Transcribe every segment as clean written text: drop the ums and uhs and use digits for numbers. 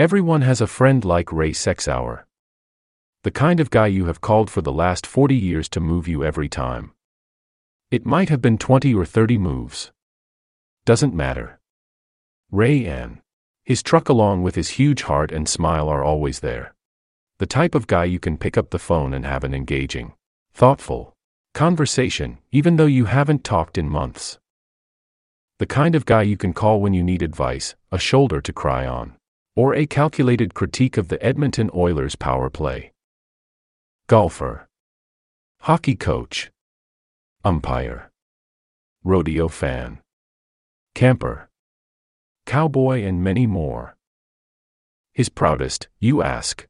Everyone has a friend like Ray Sexauer. The kind of guy you have called for the last 40 years to move you every time. It might have been 20 or 30 moves. Doesn't matter. Ray and his truck along with his huge heart and smile are always there. The type of guy you can pick up the phone and have an engaging, thoughtful conversation, even though you haven't talked in months. The kind of guy you can call when you need advice, a shoulder to cry on, or a calculated critique of the Edmonton Oilers power play. Golfer, hockey coach, umpire, rodeo fan, camper, cowboy, and many more. His proudest, you ask?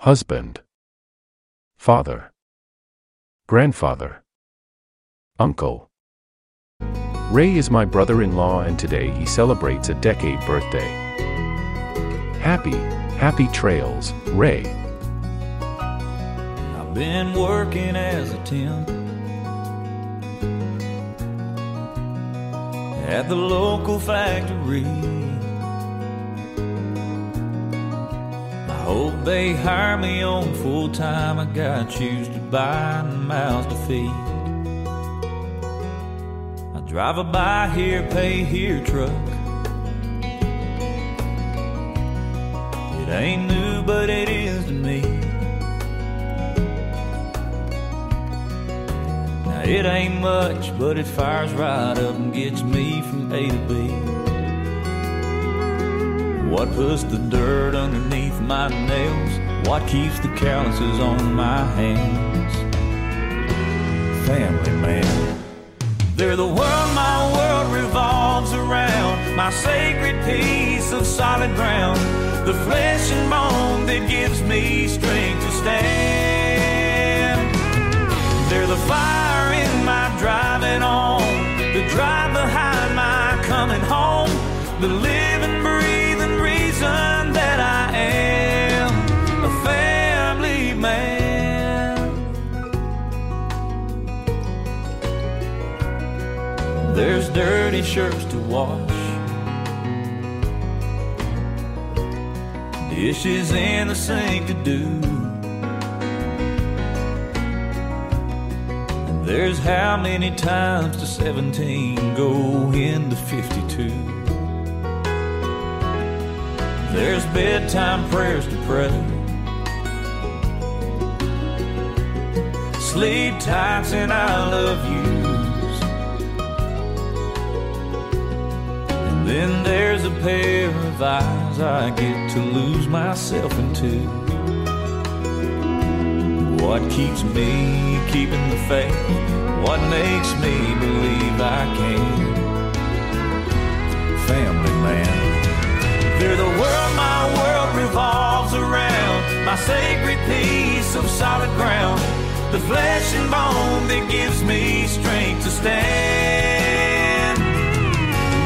Husband, father, grandfather, uncle. Ray is my brother-in-law, and today he celebrates a decade birthday. Happy, happy trails, Ray. I've been working as a temp at the local factory. I hope they hire me on full time. I got shoes to buy and mouths to feed. I drive a buy here, pay here truck. It ain't new, but it is to me. Now it ain't much, but it fires right up and gets me from A to B. What puts the dirt underneath my nails? What keeps the calluses on my hands? Family man. They're the world my world revolves around, my sacred piece of solid ground, the flesh and bone that gives me strength to stand. They're the fire in my driving on, the drive behind my coming home, the living, breathing reason that I am a family man. There's dirty shirts to wash, dishes in the sink to do, and there's how many times the 17 go into 52. There's bedtime prayers to pray, sleep tights and I love yous, and then there's a pair of eyes I get to lose myself into. What keeps me keeping the faith? What makes me believe I can? Family man. They're the world my world revolves around, my sacred piece of solid ground, the flesh and bone that gives me strength to stand.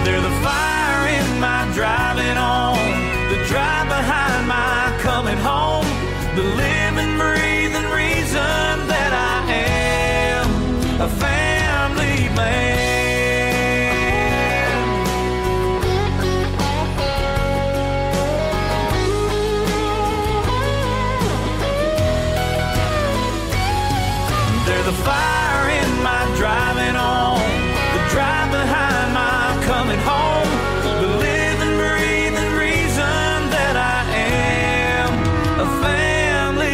They're the fire in my driving on, the drive behind my coming home, the living, breathing reason that I am a family man. They're the fire in my driving on, the drive behind my coming home.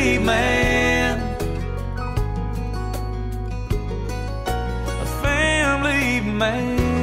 Man, a family man.